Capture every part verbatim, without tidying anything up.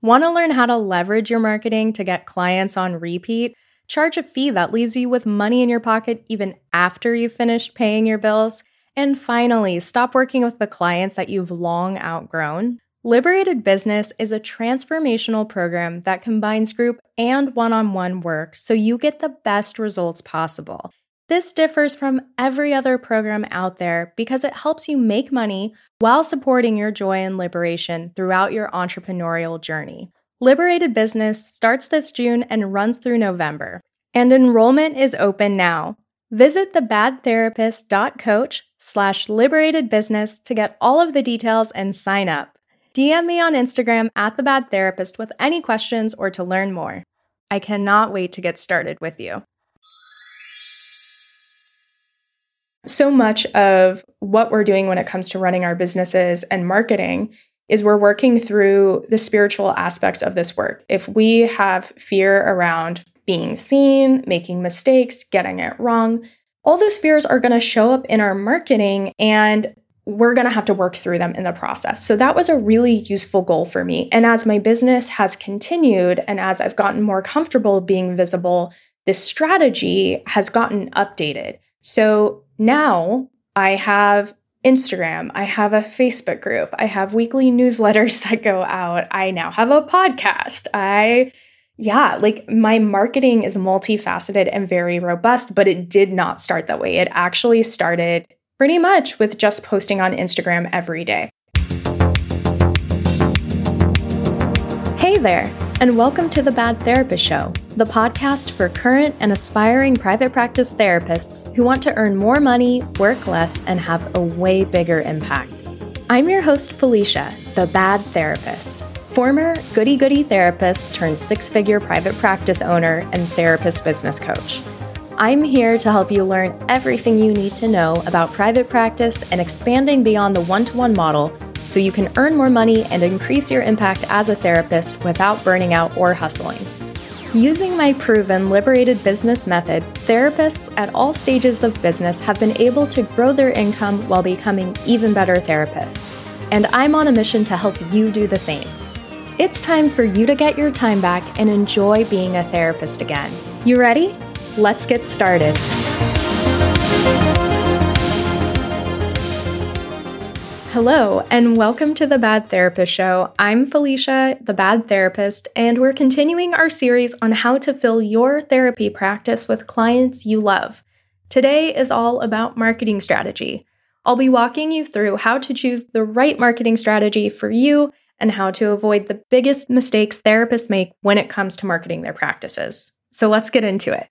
Want to learn how to leverage your marketing to get clients on repeat? Charge a fee that leaves you with money in your pocket even after you've finished paying your bills? And finally, stop working with the clients that you've long outgrown? Liberated Business is a transformational program that combines group and one-on-one work so you get the best results possible. This differs from every other program out there because it helps you make money while supporting your joy and liberation throughout your entrepreneurial journey. Liberated Business starts this June and runs through November, and enrollment is open now. Visit thebadtherapist.coach slash liberatedbusiness to get all of the details and sign up. D M me on Instagram at thebadtherapist with any questions or to learn more. I cannot wait to get started with you. So much of what we're doing when it comes to running our businesses and marketing is we're working through the spiritual aspects of this work. If we have fear around being seen, making mistakes, getting it wrong, all those fears are going to show up in our marketing and we're going to have to work through them in the process. So that was a really useful goal for me. And as my business has continued and as I've gotten more comfortable being visible, this strategy has gotten updated. So now I have Instagram, I have a Facebook group, I have weekly newsletters that go out, I now have a podcast. I, yeah, like my marketing is multifaceted and very robust, but it did not start that way. It actually started pretty much with just posting on Instagram every day. Hey there, and welcome to The Bad Therapist Show, the podcast for current and aspiring private practice therapists who want to earn more money, work less, and have a way bigger impact. I'm your host, Felicia, the Bad Therapist, former goody-goody therapist turned six-figure private practice owner and therapist business coach. I'm here to help you learn everything you need to know about private practice and expanding beyond the one-to-one model so you can earn more money and increase your impact as a therapist without burning out or hustling. Using my proven Liberated Business method, therapists at all stages of business have been able to grow their income while becoming even better therapists. And I'm on a mission to help you do the same. It's time for you to get your time back and enjoy being a therapist again. You ready? Let's get started. Hello, and welcome to The Bad Therapist Show. I'm Felicia, the Bad Therapist, and we're continuing our series on how to fill your therapy practice with clients you love. Today is all about marketing strategy. I'll be walking you through how to choose the right marketing strategy for you and how to avoid the biggest mistakes therapists make when it comes to marketing their practices. So let's get into it.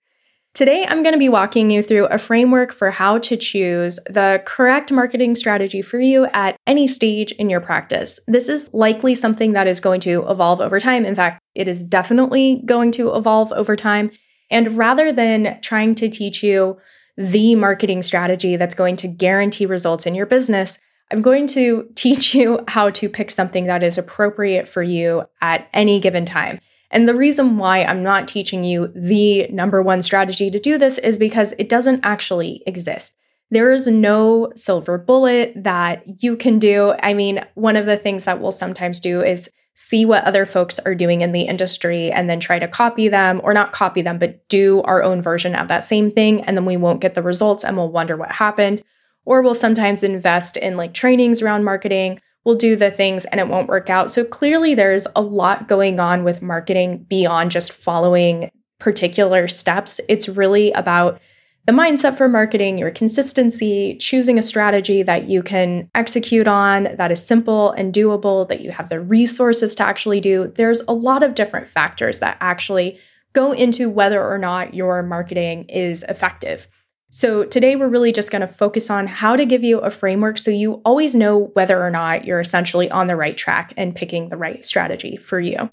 Today, I'm going to be walking you through a framework for how to choose the correct marketing strategy for you at any stage in your practice. This is likely something that is going to evolve over time. In fact, it is definitely going to evolve over time. And rather than trying to teach you the marketing strategy that's going to guarantee results in your business, I'm going to teach you how to pick something that is appropriate for you at any given time. And the reason why I'm not teaching you the number one strategy to do this is because it doesn't actually exist. There is no silver bullet that you can do. I mean, one of the things that we'll sometimes do is see what other folks are doing in the industry and then try to copy them, or not copy them, but do our own version of that same thing. And then we won't get the results and we'll wonder what happened. Or we'll sometimes invest in like trainings around marketing. We'll do the things and it won't work out. So clearly there's a lot going on with marketing beyond just following particular steps. It's really about the mindset for marketing, your consistency, choosing a strategy that you can execute on, that is simple and doable, that you have the resources to actually do. There's a lot of different factors that actually go into whether or not your marketing is effective. So today we're really just going to focus on how to give you a framework so you always know whether or not you're essentially on the right track and picking the right strategy for you.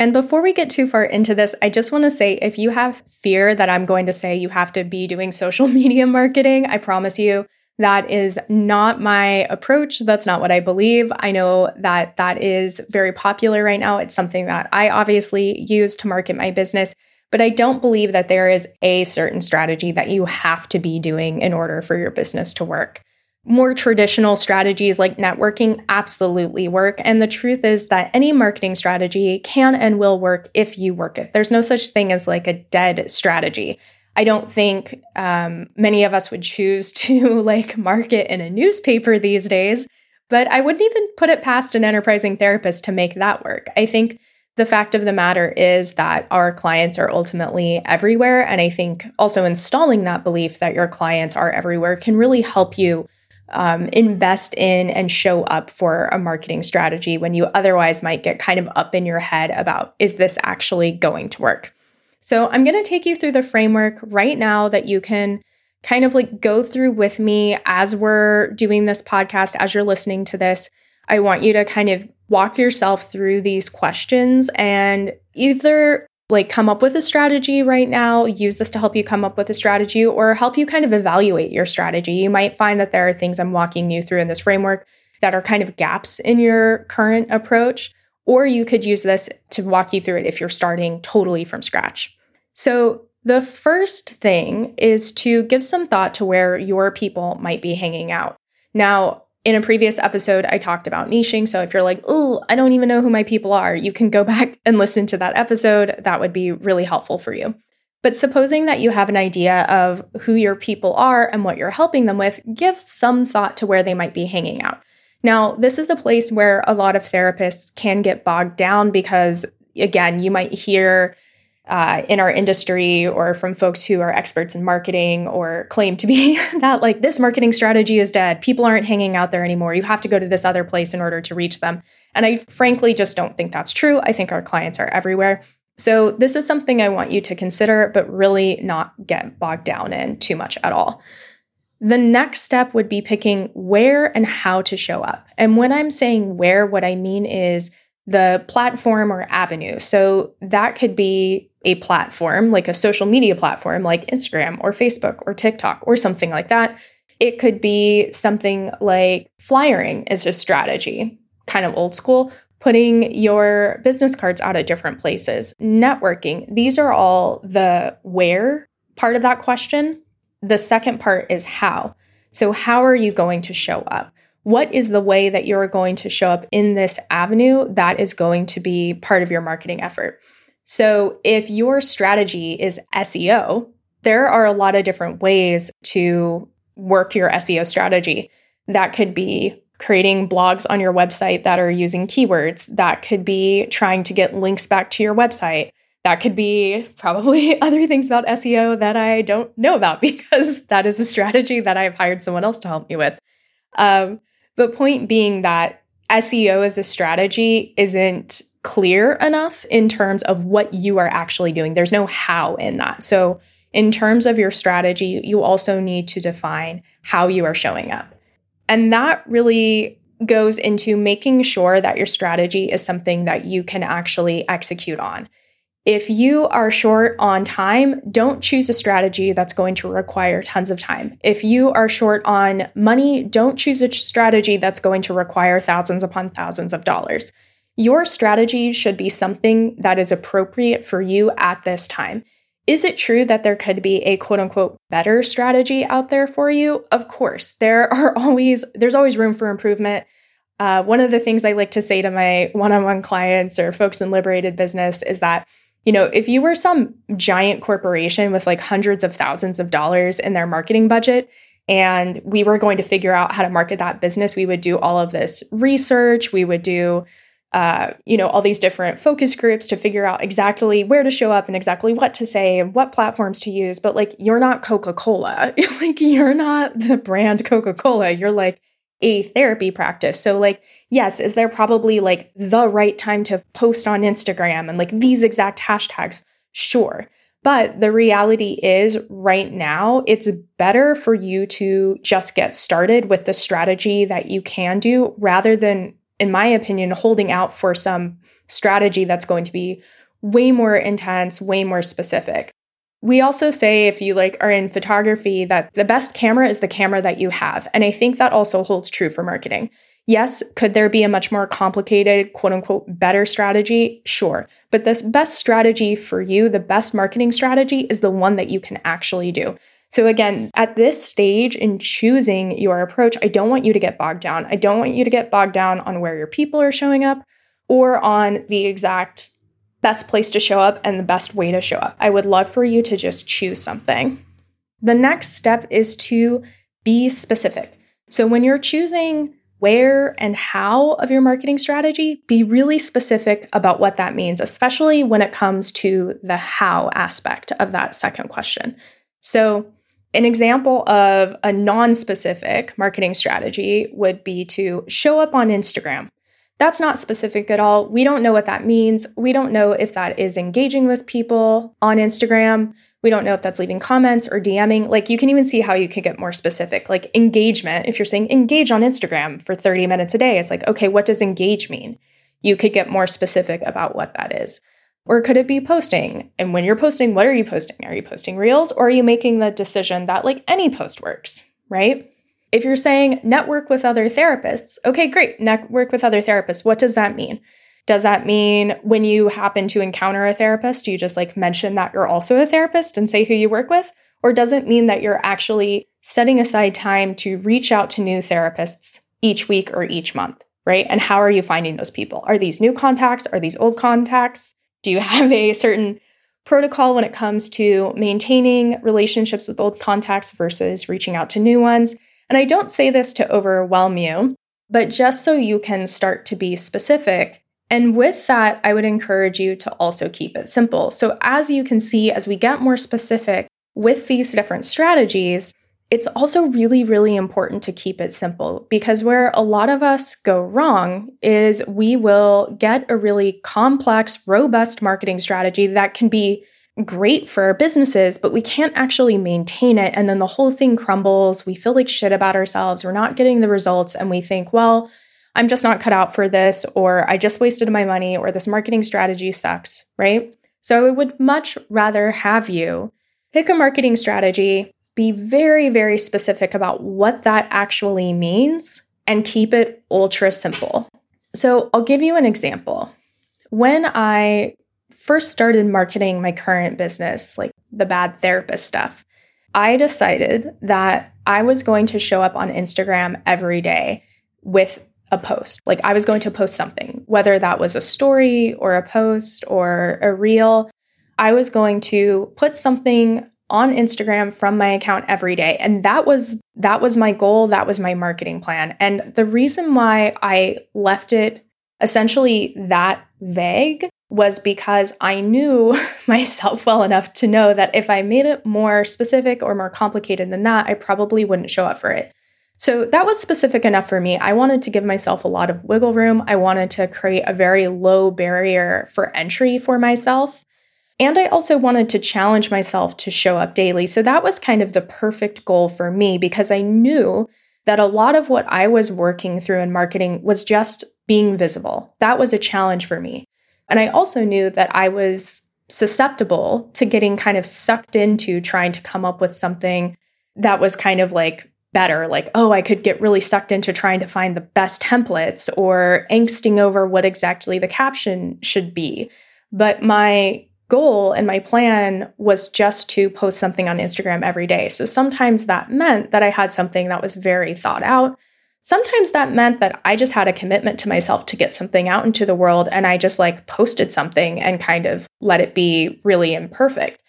And before we get too far into this, I just want to say if you have fear that I'm going to say you have to be doing social media marketing, I promise you that is not my approach. That's not what I believe. I know that that is very popular right now. It's something that I obviously use to market my business. But I don't believe that there is a certain strategy that you have to be doing in order for your business to work. more traditional strategies like networking absolutely work. And the truth is that any marketing strategy can and will work if you work it. There's no such thing as like a dead strategy. I don't think um, many of us would choose to like market in a newspaper these days, but I wouldn't even put it past an enterprising therapist to make that work. I think the fact of the matter is that our clients are ultimately everywhere. And I think also installing that belief that your clients are everywhere can really help you Um, invest in and show up for a marketing strategy when you otherwise might get kind of up in your head about, is this actually going to work? So I'm going to take you through the framework right now that you can kind of like go through with me as we're doing this podcast, as you're listening to this. I want you to kind of walk yourself through these questions and either like come up with a strategy right now, use this to help you come up with a strategy or help you kind of evaluate your strategy. You might find that there are things I'm walking you through in this framework that are kind of gaps in your current approach, or you could use this to walk you through it if you're starting totally from scratch. So the first thing is to give some thought to where your people might be hanging out. Now, in a previous episode, I talked about niching. So if you're like, oh, I don't even know who my people are, you can go back and listen to that episode. That would be really helpful for you. But supposing that you have an idea of who your people are and what you're helping them with, give some thought to where they might be hanging out. Now, this is a place where a lot of therapists can get bogged down because, again, you might hear Uh, in our industry or from folks who are experts in marketing or claim to be that like this marketing strategy is dead. People aren't hanging out there anymore. You have to go to this other place in order to reach them. And I frankly just don't think that's true. I think our clients are everywhere. So this is something I want you to consider, but really not get bogged down in too much at all. The next step would be picking where and how to show up. And when I'm saying where, what I mean is the platform or avenue. So that could be a platform, like a social media platform, like Instagram or Facebook or TikTok or something like that. It could be something like flyering is a strategy, kind of old school, putting your business cards out at different places, networking. These are all the where part of that question. The second part is how. So how are you going to show up? What is the way that you're going to show up in this avenue that is going to be part of your marketing effort? So if your strategy is S E O, there are a lot of different ways to work your S E O strategy. That could be creating blogs on your website that are using keywords. That could be trying to get links back to your website. That could be probably other things about S E O that I don't know about because that is a strategy that I've hired someone else to help me with. Um, But point being that S E O as a strategy isn't clear enough in terms of what you are actually doing. There's no how in that. So in terms of your strategy, you also need to define how you are showing up. And that really goes into making sure that your strategy is something that you can actually execute on. If you are short on time, don't choose a strategy that's going to require tons of time. If you are short on money, don't choose a strategy that's going to require thousands upon thousands of dollars. Your strategy should be something that is appropriate for you at this time. Is it true that there could be a quote unquote better strategy out there for you? Of course, there are always, there's always room for improvement. Uh, one of the things I like to say to my one-on-one clients or folks in Liberated Business is that, you know, if you were some giant corporation with like hundreds of thousands of dollars in their marketing budget, and we were going to figure out how to market that business, we would do all of this research. We would do, uh, you know, all these different focus groups to figure out exactly where to show up and exactly what to say and what platforms to use. But like, you're not Coca-Cola. Like, you're not the brand Coca-Cola. You're like a therapy practice. So like, yes, is there probably like the right time to post on Instagram and like these exact hashtags? Sure. But the reality is right now, it's better for you to just get started with the strategy that you can do rather than, in my opinion, holding out for some strategy that's going to be way more intense, way more specific. We also say if you like are in photography that the best camera is the camera that you have. And I think that also holds true for marketing. Yes, could there be a much more complicated, quote unquote, better strategy? Sure. But this best strategy for you, the best marketing strategy, is the one that you can actually do. So again, at this stage in choosing your approach, I don't want you to get bogged down. I don't want you to get bogged down on where your people are showing up or on the exact best place to show up and the best way to show up. I would love for you to just choose something. The next step is to be specific. So when you're choosing where and how of your marketing strategy, be really specific about what that means, especially when it comes to the how aspect of that second question. So an example of a non-specific marketing strategy would be to show up on Instagram. That's not specific at all. We don't know what that means. We don't know if that is engaging with people on Instagram. We don't know if that's leaving comments or DMing. Like, you can even see how you can get more specific. Like engagement, if you're saying engage on Instagram for thirty minutes a day, it's like, okay, what does engage mean? You could get more specific about what that is. Or could it be posting? And when you're posting, what are you posting? Are you posting reels, or are you making the decision that like any post works, right? If you're saying network with other therapists, okay, great, network with other therapists. What does that mean? Does that mean when you happen to encounter a therapist, you just like mention that you're also a therapist and say who you work with? Or does it mean that you're actually setting aside time to reach out to new therapists each week or each month, right? And how are you finding those people? Are these new contacts? Are these old contacts? Do you have a certain protocol when it comes to maintaining relationships with old contacts versus reaching out to new ones? And I don't say this to overwhelm you, but just so you can start to be specific. And with that, I would encourage you to also keep it simple. So as you can see, as we get more specific with these different strategies, it's also really, really important to keep it simple, because where a lot of us go wrong is we will get a really complex, robust marketing strategy that can be great for our businesses, but we can't actually maintain it. And then the whole thing crumbles. We feel like shit about ourselves. We're not getting the results. And we think, well, I'm just not cut out for this, or I just wasted my money, or this marketing strategy sucks, right? So I would much rather have you pick a marketing strategy, be very, very specific about what that actually means, and keep it ultra simple. So I'll give you an example. When I first started marketing my current business, like the Bad Therapist stuff, I decided that I was going to show up on Instagram every day with a post. Like I was going to post something, whether that was a story or a post or a reel. I was going to put something on Instagram from my account every day. And that was that was my goal. That was my marketing plan. And the reason why I left it essentially that vague was because I knew myself well enough to know that if I made it more specific or more complicated than that, I probably wouldn't show up for it. So that was specific enough for me. I wanted to give myself a lot of wiggle room. I wanted to create a very low barrier for entry for myself. And I also wanted to challenge myself to show up daily. So that was kind of the perfect goal for me, because I knew that a lot of what I was working through in marketing was just being visible. That was a challenge for me. And I also knew that I was susceptible to getting kind of sucked into trying to come up with something that was kind of like better. Like, oh, I could get really sucked into trying to find the best templates or angsting over what exactly the caption should be. But my goal and my plan was just to post something on Instagram every day. So sometimes that meant that I had something that was very thought out. Sometimes that meant that I just had a commitment to myself to get something out into the world, and I just like posted something and kind of let it be really imperfect.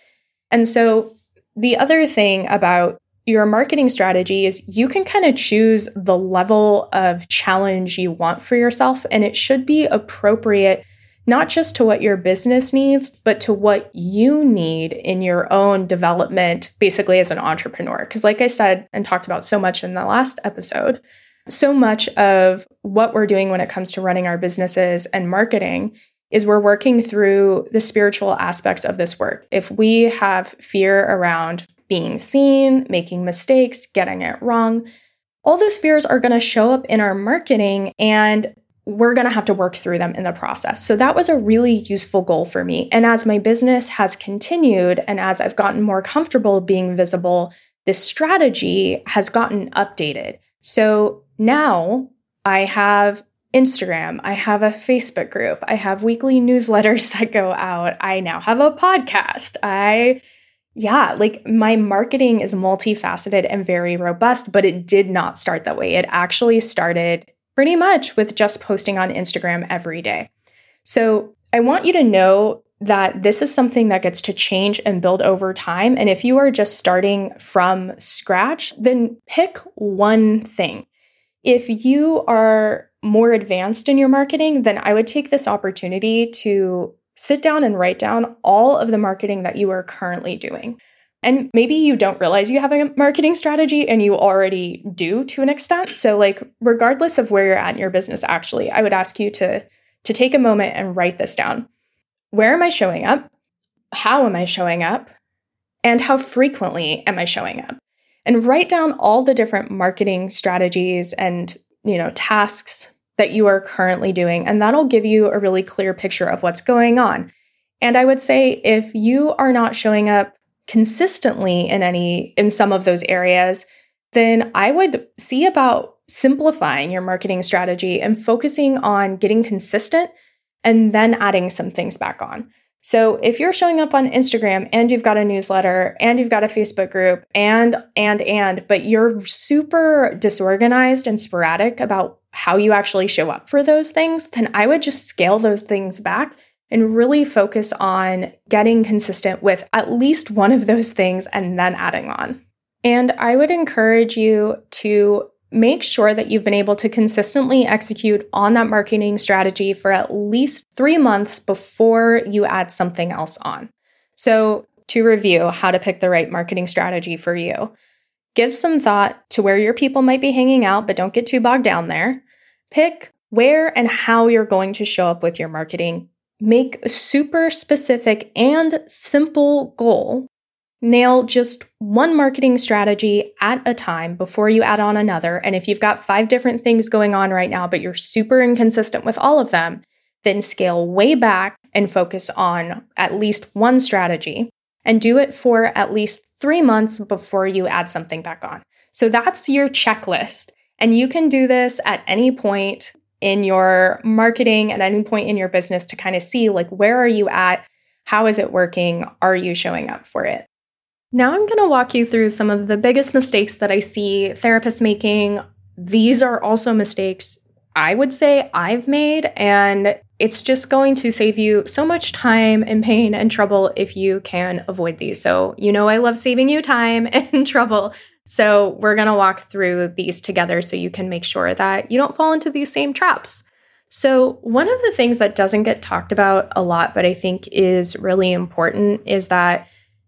And so the other thing about your marketing strategy is you can kind of choose the level of challenge you want for yourself, and it should be appropriate not just to what your business needs, but to what you need in your own development, basically as an entrepreneur. Because like I said and talked about so much in the last episode, so much of what we're doing when it comes to running our businesses and marketing is we're working through the spiritual aspects of this work. If we have fear around being seen, making mistakes, getting it wrong, all those fears are going to show up in our marketing, and we're going to have to work through them in the process. So that was a really useful goal for me. And as my business has continued, and as I've gotten more comfortable being visible, this strategy has gotten updated. So now I have Instagram, I have a Facebook group, I have weekly newsletters that go out, I now have a podcast, I yeah, like my marketing is multifaceted and very robust, but it did not start that way. It actually started pretty much with just posting on Instagram every day. So I want you to know that this is something that gets to change and build over time. And if you are just starting from scratch, then pick one thing. If you are more advanced in your marketing, then I would take this opportunity to sit down and write down all of the marketing that you are currently doing. And maybe you don't realize you have a marketing strategy and you already do to an extent. So like regardless of where you're at in your business, actually, I would ask you to, to take a moment and write this down. Where am I showing up? How am I showing up? And how frequently am I showing up? And write down all the different marketing strategies and, you know, tasks that you are currently doing. And that'll give you a really clear picture of what's going on. And I would say if you are not showing up consistently in any, in some of those areas, then I would see about simplifying your marketing strategy and focusing on getting consistent and then adding some things back on. So if you're showing up on Instagram and you've got a newsletter and you've got a Facebook group and, and, and, but you're super disorganized and sporadic about how you actually show up for those things, then I would just scale those things back and really focus on getting consistent with at least one of those things and then adding on. And I would encourage you to make sure that you've been able to consistently execute on that marketing strategy for at least three months before you add something else on. So to review how to pick the right marketing strategy for you, give some thought to where your people might be hanging out, but don't get too bogged down there. Pick where and how you're going to show up with your marketing. Make a super specific and simple goal. Nail just one marketing strategy at a time before you add on another. And if you've got five different things going on right now, but you're super inconsistent with all of them, then scale way back and focus on at least one strategy and do it for at least three months before you add something back on. So that's your checklist. And you can do this at any point in your marketing, at any point in your business to kind of see like, where are you at? How is it working? Are you showing up for it? Now I'm going to walk you through some of the biggest mistakes that I see therapists making. These are also mistakes I would say I've made, and it's just going to save you so much time and pain and trouble if you can avoid these. So you know I love saving you time and trouble. So we're going to walk through these together so you can make sure that you don't fall into these same traps. So one of the things that doesn't get talked about a lot, but I think is really important, is that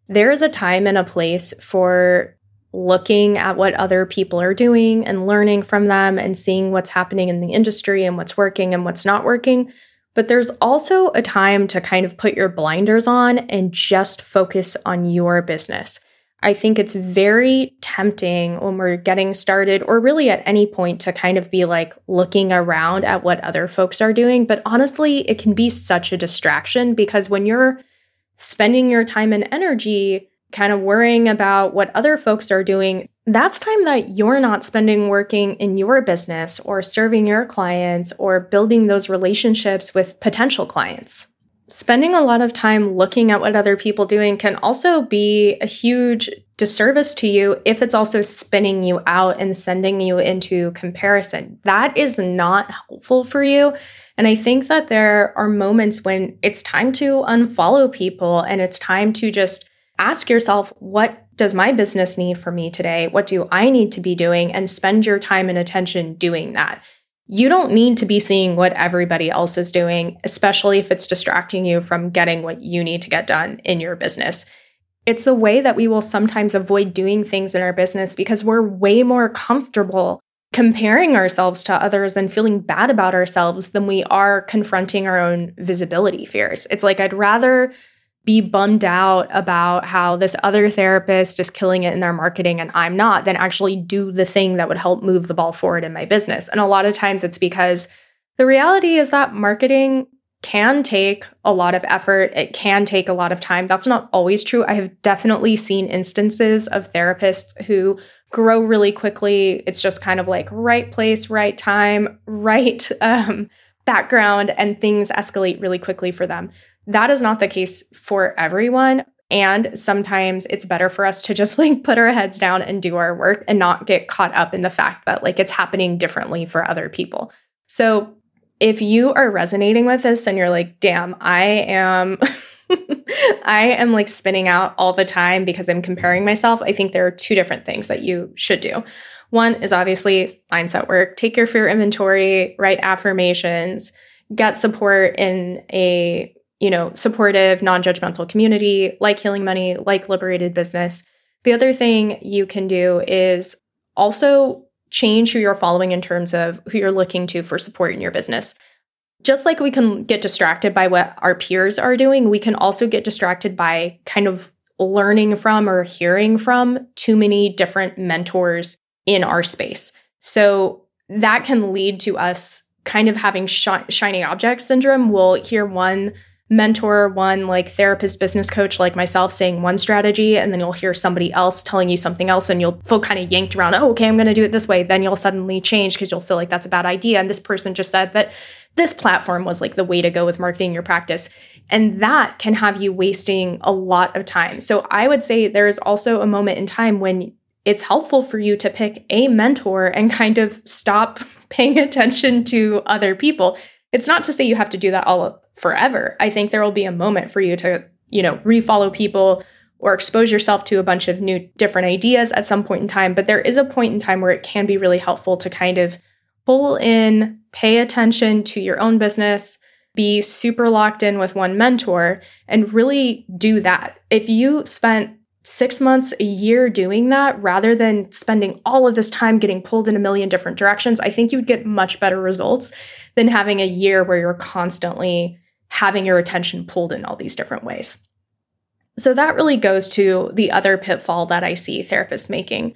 there is a time and a place for looking at what other people are doing and learning from them and seeing what's happening in the industry and what's working and what's not working. But there's also a time to kind of put your blinders on and just focus on your business. I think it's very tempting when we're getting started or really at any point to kind of be like looking around at what other folks are doing. But honestly, it can be such a distraction because when you're spending your time and energy kind of worrying about what other folks are doing, that's time that you're not spending working in your business or serving your clients or building those relationships with potential clients. Spending a lot of time looking at what other people are doing can also be a huge disservice to you if it's also spinning you out and sending you into comparison. That is not helpful for you. And I think that there are moments when it's time to unfollow people and it's time to just ask yourself, what does my business need for me today? What do I need to be doing? And spend your time and attention doing that. You don't need to be seeing what everybody else is doing, especially if it's distracting you from getting what you need to get done in your business. It's a way that we will sometimes avoid doing things in our business because we're way more comfortable comparing ourselves to others and feeling bad about ourselves than we are confronting our own visibility fears. It's like, I'd rather be bummed out about how this other therapist is killing it in their marketing and I'm not, than actually do the thing that would help move the ball forward in my business. And a lot of times it's because the reality is that marketing can take a lot of effort. It can take a lot of time. That's not always true. I have definitely seen instances of therapists who grow really quickly. It's just kind of like right place, right time, right um, background, and things escalate really quickly for them. That is not the case for everyone. And sometimes it's better for us to just like put our heads down and do our work and not get caught up in the fact that like it's happening differently for other people. So if you are resonating with this and you're like, damn, I am... I am like spinning out all the time because I'm comparing myself. I think there are two different things that you should do. One is obviously mindset work. Take your fear inventory, write affirmations, get support in a, you know, supportive, non-judgmental community like Healing Money, like Liberated Business. The other thing you can do is also change who you're following in terms of who you're looking to for support in your business. Just like we can get distracted by what our peers are doing, we can also get distracted by kind of learning from or hearing from too many different mentors in our space. So that can lead to us kind of having sh- shiny object syndrome. We'll hear one mentor, one like therapist, business coach like myself saying one strategy, and then you'll hear somebody else telling you something else and you'll feel kind of yanked around. Oh, okay, I'm going to do it this way. Then you'll suddenly change because you'll feel like that's a bad idea. And this person just said that this platform was like the way to go with marketing your practice. And that can have you wasting a lot of time. So I would say there is also a moment in time when it's helpful for you to pick a mentor and kind of stop paying attention to other people. It's not to say you have to do that all forever. I think there will be a moment for you to, you know, refollow people or expose yourself to a bunch of new different ideas at some point in time. But there is a point in time where it can be really helpful to kind of pull in, pay attention to your own business, be super locked in with one mentor, and really do that. If you spent six months, a year doing that, rather than spending all of this time getting pulled in a million different directions, I think you'd get much better results than having a year where you're constantly having your attention pulled in all these different ways. So that really goes to the other pitfall that I see therapists making,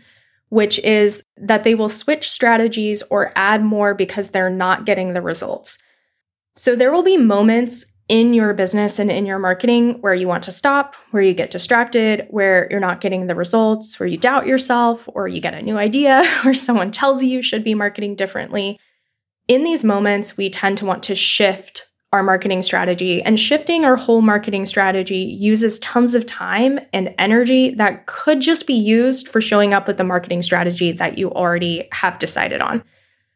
which is that they will switch strategies or add more because they're not getting the results. So there will be moments in your business and in your marketing where you want to stop, where you get distracted, where you're not getting the results, where you doubt yourself, or you get a new idea, or someone tells you you should be marketing differently. In these moments, we tend to want to shift our marketing strategy, and shifting our whole marketing strategy uses tons of time and energy that could just be used for showing up with the marketing strategy that you already have decided on.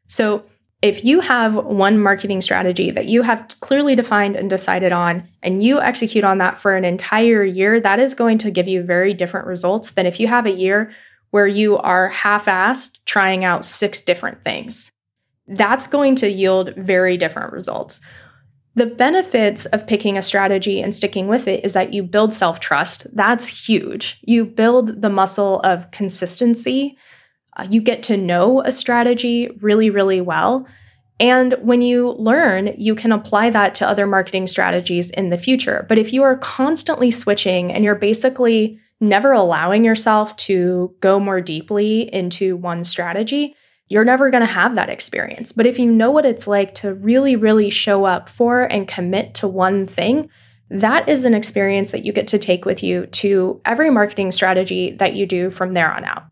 So if you have one marketing strategy that you have clearly defined and decided on, and you execute on that for an entire year, that is going to give you very different results than if you have a year where you are half-assed trying out six different things. That's going to yield very different results. The benefits of picking a strategy and sticking with it is that you build self-trust. That's huge. You build the muscle of consistency. Uh, you get to know a strategy really, really well. And when you learn, you can apply that to other marketing strategies in the future. But if you are constantly switching and you're basically never allowing yourself to go more deeply into one strategy, you're never going to have that experience. But if you know what it's like to really, really show up for and commit to one thing, that is an experience that you get to take with you to every marketing strategy that you do from there on out.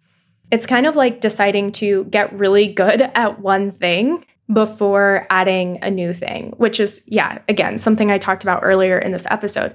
It's kind of like deciding to get really good at one thing before adding a new thing, which is, yeah, again, something I talked about earlier in this episode.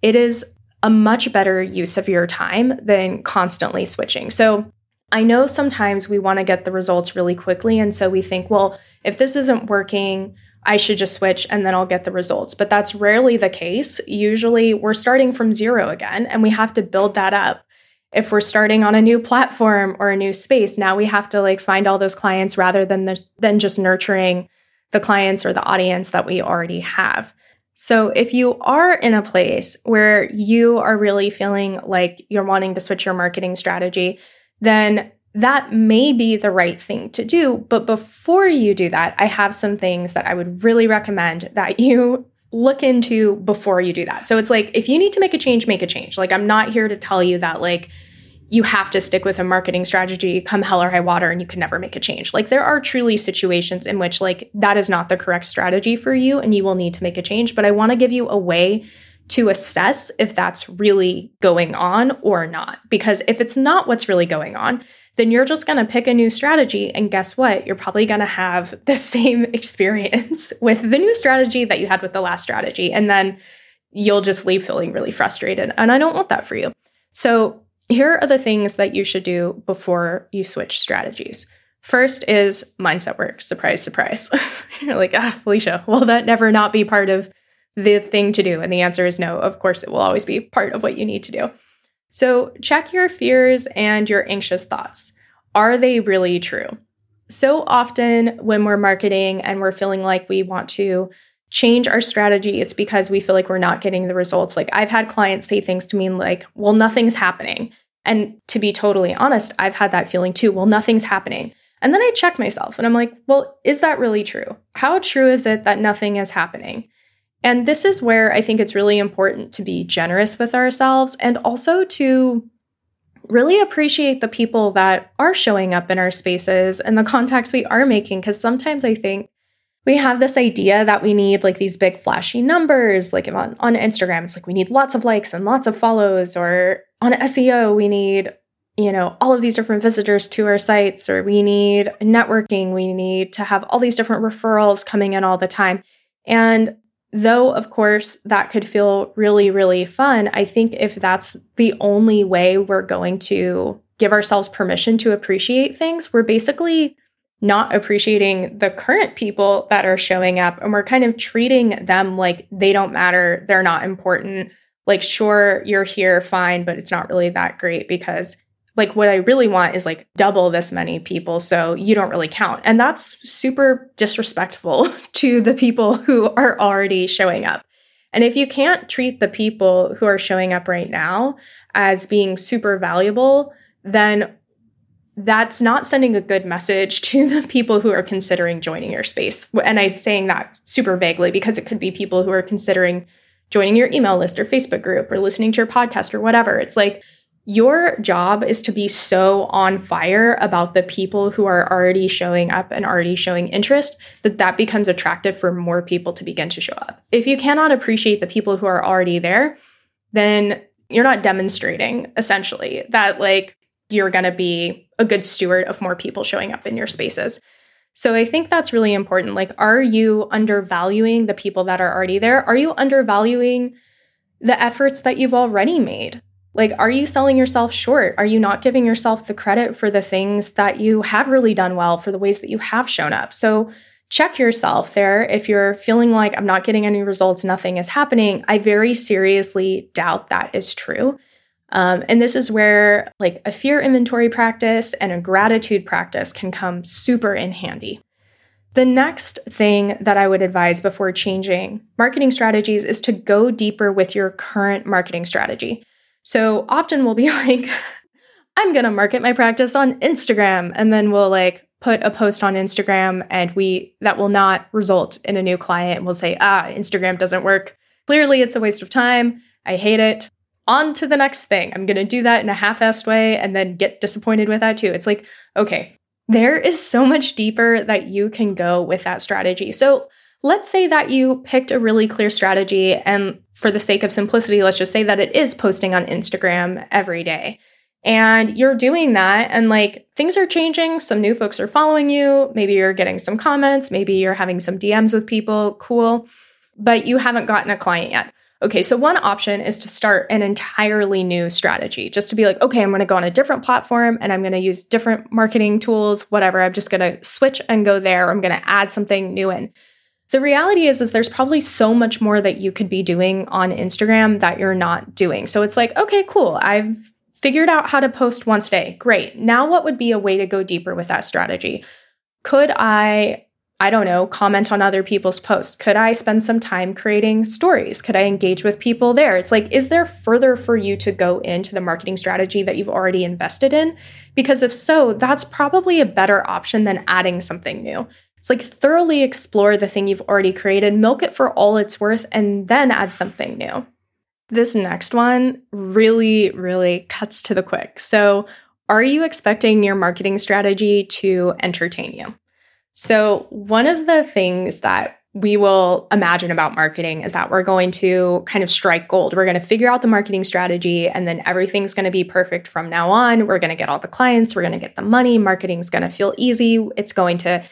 It is a much better use of your time than constantly switching. So I know sometimes we want to get the results really quickly, and so we think, well, if this isn't working, I should just switch and then I'll get the results. But that's rarely the case. Usually we're starting from zero again, and we have to build that up. If we're starting on a new platform or a new space, now we have to like find all those clients rather than the, than just nurturing the clients or the audience that we already have. So if you are in a place where you are really feeling like you're wanting to switch your marketing strategy, then that may be the right thing to do. But before you do that, I have some things that I would really recommend that you look into before you do that. So it's like, if you need to make a change, make a change. Like, I'm not here to tell you that like you have to stick with a marketing strategy, come hell or high water, and you can never make a change. Like, there are truly situations in which like that is not the correct strategy for you and you will need to make a change. But I want to give you a way to assess if that's really going on or not. Because if it's not what's really going on, then you're just going to pick a new strategy. And guess what? You're probably going to have the same experience with the new strategy that you had with the last strategy. And then you'll just leave feeling really frustrated. And I don't want that for you. So here are the things that you should do before you switch strategies. First is mindset work. Surprise, surprise. You're like, ah, Felicia, will that never not be part of the thing to do? And the answer is no. Of course, it will always be part of what you need to do. So check your fears and your anxious thoughts. Are they really true? So often when we're marketing and we're feeling like we want to change our strategy, it's because we feel like we're not getting the results. Like I've had clients say things to me like, well, nothing's happening. And to be totally honest, I've had that feeling too. Well, nothing's happening. And then I check myself and I'm like, well, is that really true? How true is it that nothing is happening? And this is where I think it's really important to be generous with ourselves and also to really appreciate the people that are showing up in our spaces and the contacts we are making. Because sometimes I think we have this idea that we need like these big flashy numbers, like on, on Instagram, it's like we need lots of likes and lots of follows, or on S E O, we need, you know, all of these different visitors to our sites, or we need networking, we need to have all these different referrals coming in all the time. And though, of course, that could feel really, really fun, I think if that's the only way we're going to give ourselves permission to appreciate things, we're basically not appreciating the current people that are showing up, and we're kind of treating them like they don't matter, they're not important. Like, sure, you're here, fine, but it's not really that great because like what I really want is like double this many people, so you don't really count. And that's super disrespectful to the people who are already showing up. And if you can't treat the people who are showing up right now as being super valuable, then that's not sending a good message to the people who are considering joining your space. And I'm saying that super vaguely because it could be people who are considering joining your email list or Facebook group or listening to your podcast or whatever. It's like, your job is to be so on fire about the people who are already showing up and already showing interest that that becomes attractive for more people to begin to show up. If you cannot appreciate the people who are already there, then you're not demonstrating essentially that like you're going to be a good steward of more people showing up in your spaces. So I think that's really important. Like, are you undervaluing the people that are already there? Are you undervaluing the efforts that you've already made? Like, are you selling yourself short? Are you not giving yourself the credit for the things that you have really done well, for the ways that you have shown up? So check yourself there. If you're feeling like I'm not getting any results, nothing is happening, I very seriously doubt that is true. Um, and this is where like a fear inventory practice and a gratitude practice can come super in handy. The next thing that I would advise before changing marketing strategies is to go deeper with your current marketing strategy. So often we'll be like, I'm going to market my practice on Instagram. And then we'll like put a post on Instagram and we that will not result in a new client. And we'll say, ah, Instagram doesn't work. Clearly, it's a waste of time. I hate it. On to the next thing. I'm going to do that in a half-assed way and then get disappointed with that too. It's like, okay, there is so much deeper that you can go with that strategy. So let's say that you picked a really clear strategy, and for the sake of simplicity, let's just say that it is posting on Instagram every day. And you're doing that and like things are changing. Some new folks are following you. Maybe you're getting some comments. Maybe you're having some D Ms with people. Cool. But you haven't gotten a client yet. Okay, so one option is to start an entirely new strategy, just to be like, okay, I'm going to go on a different platform and I'm going to use different marketing tools, whatever. I'm just going to switch and go there. I'm going to add something new in. The reality is, is there's probably so much more that you could be doing on Instagram that you're not doing. So it's like, okay, cool. I've figured out how to post once a day. Great. Now what would be a way to go deeper with that strategy? Could I, I don't know, comment on other people's posts? Could I spend some time creating stories? Could I engage with people there? It's like, is there further for you to go into the marketing strategy that you've already invested in? Because if so, that's probably a better option than adding something new. It's like thoroughly explore the thing you've already created, milk it for all it's worth, and then add something new. This next one really, really cuts to the quick. So are you expecting your marketing strategy to entertain you? So one of the things that we will imagine about marketing is that we're going to kind of strike gold. We're going to figure out the marketing strategy and then everything's going to be perfect from now on. We're going to get all the clients. We're going to get the money. Marketing's going to feel easy. It's going to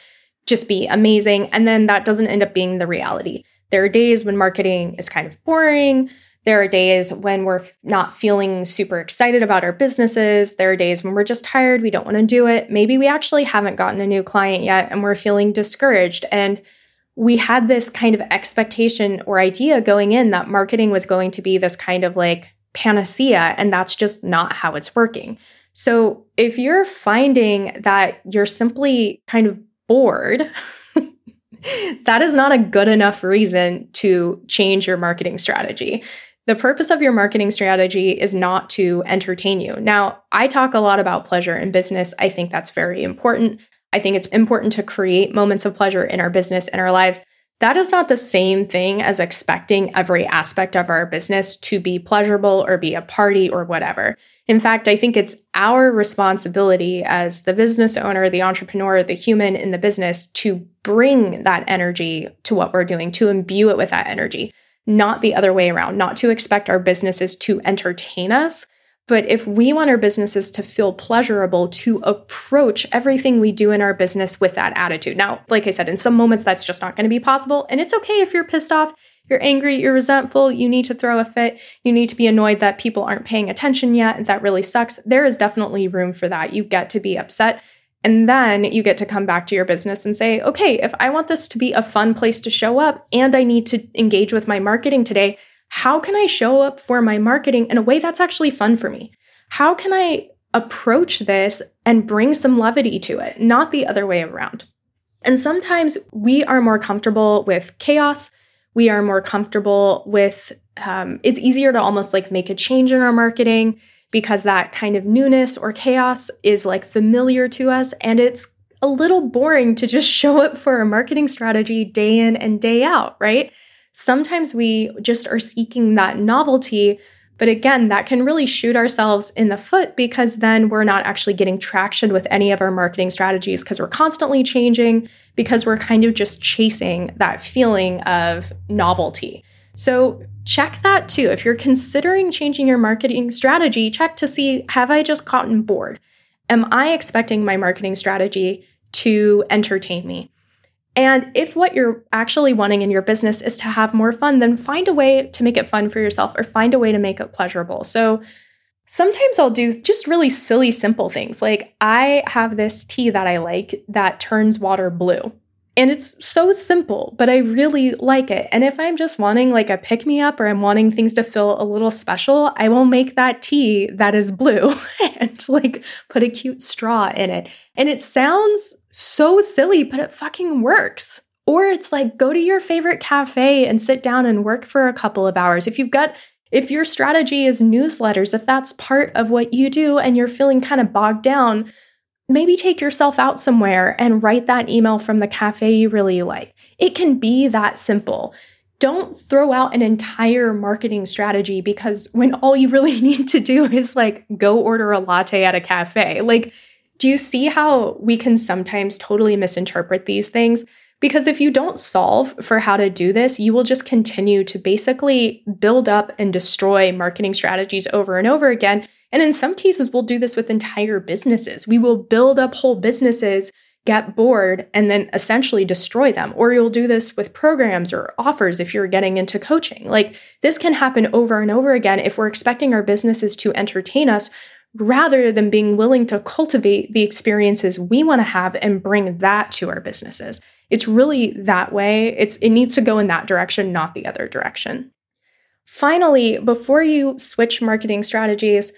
just be amazing. And then that doesn't end up being the reality. There are days when marketing is kind of boring. There are days when we're not feeling super excited about our businesses. There are days when we're just tired. We don't want to do it. Maybe we actually haven't gotten a new client yet and we're feeling discouraged. And we had this kind of expectation or idea going in that marketing was going to be this kind of like panacea, and that's just not how it's working. So if you're finding that you're simply kind of bored, that is not a good enough reason to change your marketing strategy. The purpose of your marketing strategy is not to entertain you. Now, I talk a lot about pleasure in business. I think that's very important. I think it's important to create moments of pleasure in our business and our lives. That is not the same thing as expecting every aspect of our business to be pleasurable or be a party or whatever. In fact, I think it's our responsibility as the business owner, the entrepreneur, the human in the business to bring that energy to what we're doing, to imbue it with that energy, not the other way around, not to expect our businesses to entertain us. But if we want our businesses to feel pleasurable, to approach everything we do in our business with that attitude. Now, like I said, in some moments, that's just not going to be possible. And it's okay if you're pissed off, you're angry, you're resentful, you need to throw a fit, you need to be annoyed that people aren't paying attention yet, and that really sucks. There is definitely room for that. You get to be upset. And then you get to come back to your business and say, okay, if I want this to be a fun place to show up and I need to engage with my marketing today, how can I show up for my marketing in a way that's actually fun for me? How can I approach this and bring some levity to it, not the other way around? And sometimes we are more comfortable with chaos. We are more comfortable with, um, it's easier to almost like make a change in our marketing because that kind of newness or chaos is like familiar to us. And it's a little boring to just show up for a marketing strategy day in and day out, right? Sometimes we just are seeking that novelty, but again, that can really shoot ourselves in the foot because then we're not actually getting traction with any of our marketing strategies because we're constantly changing, because we're kind of just chasing that feeling of novelty. So check that too. If you're considering changing your marketing strategy, check to see, have I just gotten bored? Am I expecting my marketing strategy to entertain me? And if what you're actually wanting in your business is to have more fun, then find a way to make it fun for yourself or find a way to make it pleasurable. So sometimes I'll do just really silly, simple things. Like I have this tea that I like that turns water blue. And it's so simple, but I really like it. And if I'm just wanting like a pick-me-up or I'm wanting things to feel a little special, I will make that tea that is blue and like put a cute straw in it. And it sounds so silly, but it fucking works. Or it's like go to your favorite cafe and sit down and work for a couple of hours. If you've got, if your strategy is newsletters, if that's part of what you do and you're feeling kind of bogged down, maybe take yourself out somewhere and write that email from the cafe you really like. It can be that simple. Don't throw out an entire marketing strategy because when all you really need to do is like go order a latte at a cafe. Like, do you see how we can sometimes totally misinterpret these things? Because if you don't solve for how to do this, you will just continue to basically build up and destroy marketing strategies over and over again. And in some cases, we'll do this with entire businesses. We will build up whole businesses, get bored, and then essentially destroy them. Or you'll do this with programs or offers if you're getting into coaching. Like this can happen over and over again if we're expecting our businesses to entertain us rather than being willing to cultivate the experiences we want to have and bring that to our businesses. It's really that way. It's, it needs to go in that direction, not the other direction. Finally, before you switch marketing strategies,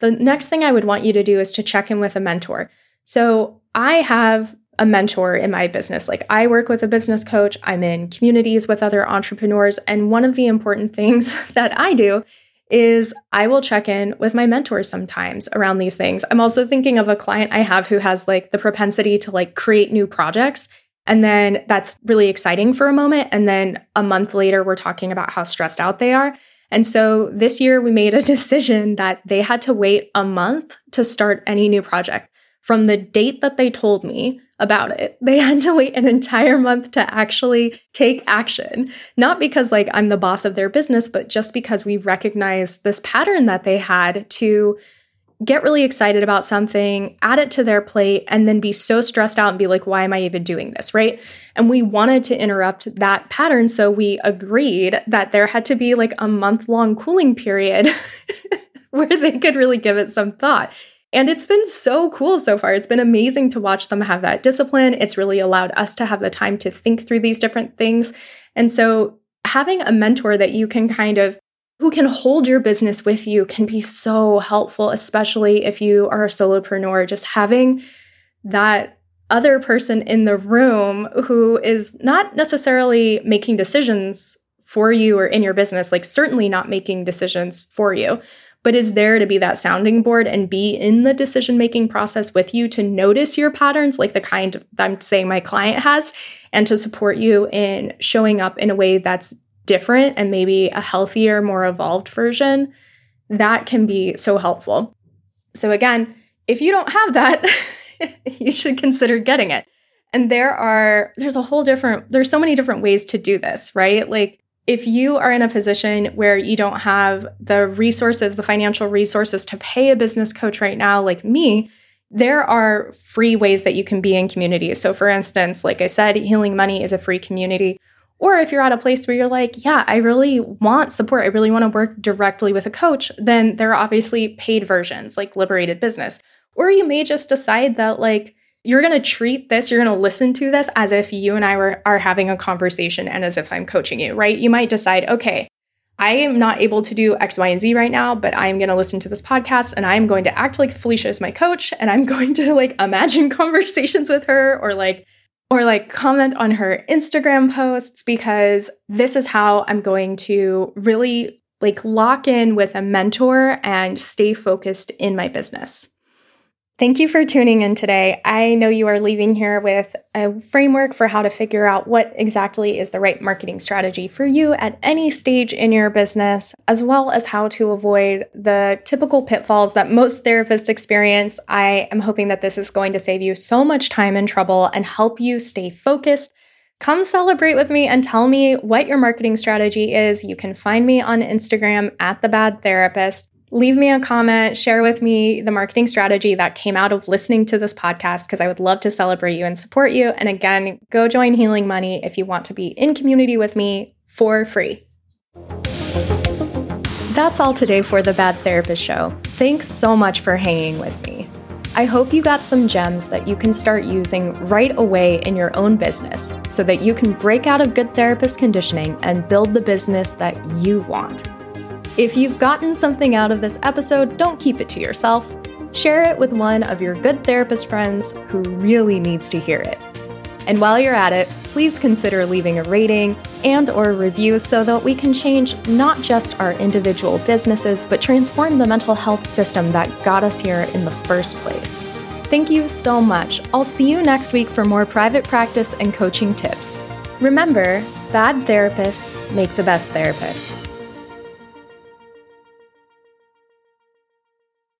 the next thing I would want you to do is to check in with a mentor. So I have a mentor in my business. Like I work with a business coach. I'm in communities with other entrepreneurs. And one of the important things that I do is I will check in with my mentors sometimes around these things. I'm also thinking of a client I have who has like the propensity to like create new projects. And then that's really exciting for a moment. And then a month later, we're talking about how stressed out they are. And so this year we made a decision that they had to wait a month to start any new project. From the date that they told me about it, they had to wait an entire month to actually take action. Not because like I'm the boss of their business, but just because we recognized this pattern that they had to get really excited about something, add it to their plate, and then be so stressed out and be like, why am I even doing this, right? And we wanted to interrupt that pattern. So we agreed that there had to be like a month-long cooling period where they could really give it some thought. And it's been so cool so far. It's been amazing to watch them have that discipline. It's really allowed us to have the time to think through these different things. And so having a mentor that you can kind of who can hold your business with you can be so helpful, especially if you are a solopreneur. Just having that other person in the room who is not necessarily making decisions for you or in your business, like certainly not making decisions for you, but is there to be that sounding board and be in the decision-making process with you to notice your patterns, like the kind that I'm saying my client has, and to support you in showing up in a way that's different and maybe a healthier, more evolved version. That can be so helpful. So again, if you don't have that, you should consider getting it. And there are, there's a whole different, there's so many different ways to do this, right? Like if you are in a position where you don't have the resources, the financial resources to pay a business coach right now, like me, there are free ways that you can be in community. So for instance, like I said, Healing Money is a free community. Or if you're at a place where you're like, yeah, I really want support, I really want to work directly with a coach, then there are obviously paid versions like Liberated Business. Or you may just decide that like, you're going to treat this, you're going to listen to this as if you and I were, are having a conversation and as if I'm coaching you, right? You might decide, okay, I am not able to do X, Y, and Z right now, but I'm going to listen to this podcast and I'm going to act like Felicia is my coach and I'm going to like imagine conversations with her or like Or like comment on her Instagram posts because this is how I'm going to really like lock in with a mentor and stay focused in my business. Thank you for tuning in today. I know you are leaving here with a framework for how to figure out what exactly is the right marketing strategy for you at any stage in your business, as well as how to avoid the typical pitfalls that most therapists experience. I am hoping that this is going to save you so much time and trouble and help you stay focused. Come celebrate with me and tell me what your marketing strategy is. You can find me on Instagram at The Bad Therapist. Leave me a comment, share with me the marketing strategy that came out of listening to this podcast because I would love to celebrate you and support you. And again, go join Healing Money if you want to be in community with me for free. That's all today for The Bad Therapist Show. Thanks so much for hanging with me. I hope you got some gems that you can start using right away in your own business so that you can break out of good therapist conditioning and build the business that you want. If you've gotten something out of this episode, don't keep it to yourself. Share it with one of your good therapist friends who really needs to hear it. And while you're at it, please consider leaving a rating and or review so that we can change not just our individual businesses, but transform the mental health system that got us here in the first place. Thank you so much. I'll see you next week for more private practice and coaching tips. Remember, bad therapists make the best therapists.